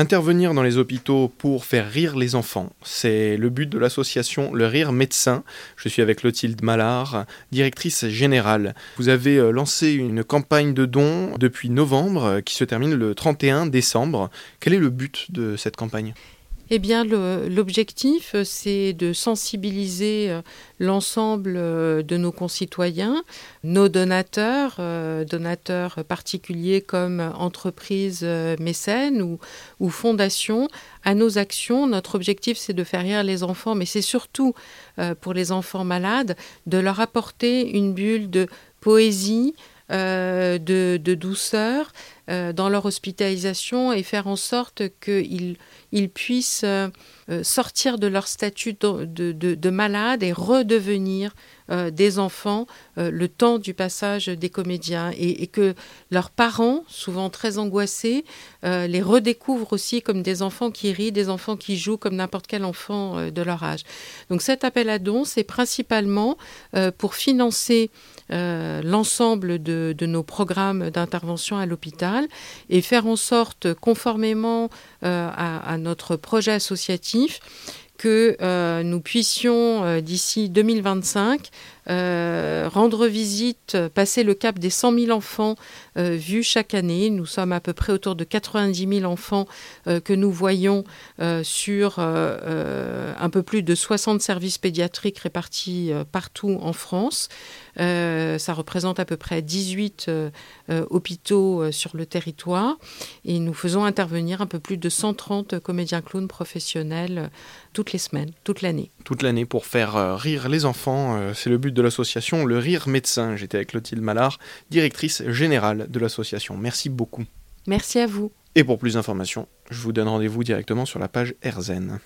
Intervenir dans les hôpitaux pour faire rire les enfants, c'est le but de l'association Le Rire Médecin. Je suis avec Clotilde Malard, directrice générale. Vous avez lancé une campagne de dons depuis novembre qui se termine le 31 décembre. Quel est le but de cette campagne ? Eh bien, l'objectif, c'est de sensibiliser l'ensemble de nos concitoyens, nos donateurs particuliers comme entreprises mécènes ou fondations, à nos actions. Notre objectif, c'est de faire rire les enfants, mais c'est surtout, pour les enfants malades, de leur apporter une bulle de poésie, de douceur dans leur hospitalisation et faire en sorte qu'ils puissent sortir de leur statut de malade et redevenir des enfants le temps du passage des comédiens et que leurs parents, souvent très angoissés, les redécouvrent aussi comme des enfants qui rient, des enfants qui jouent comme n'importe quel enfant de leur âge. Donc cet appel à dons, c'est principalement pour financer l'ensemble de nos programmes d'intervention à l'hôpital et faire en sorte, conformément à notre projet associatif, que nous puissions, d'ici 2025, rendre visite, passer le cap des 100 000 enfants vus chaque année. Nous sommes à peu près autour de 90 000 enfants que nous voyons sur un peu plus de 60 services pédiatriques répartis partout en France. Ça représente à peu près 18 hôpitaux sur le territoire. Et nous faisons intervenir un peu plus de 130 comédiens clowns professionnels toutes les semaines, toute l'année. Toute l'année pour faire rire les enfants, c'est le but de l'association Le Rire Médecin. J'étais avec Clotilde Malard, directrice générale de l'association. Merci beaucoup. Merci à vous. Et pour plus d'informations, je vous donne rendez-vous directement sur la page AirZen.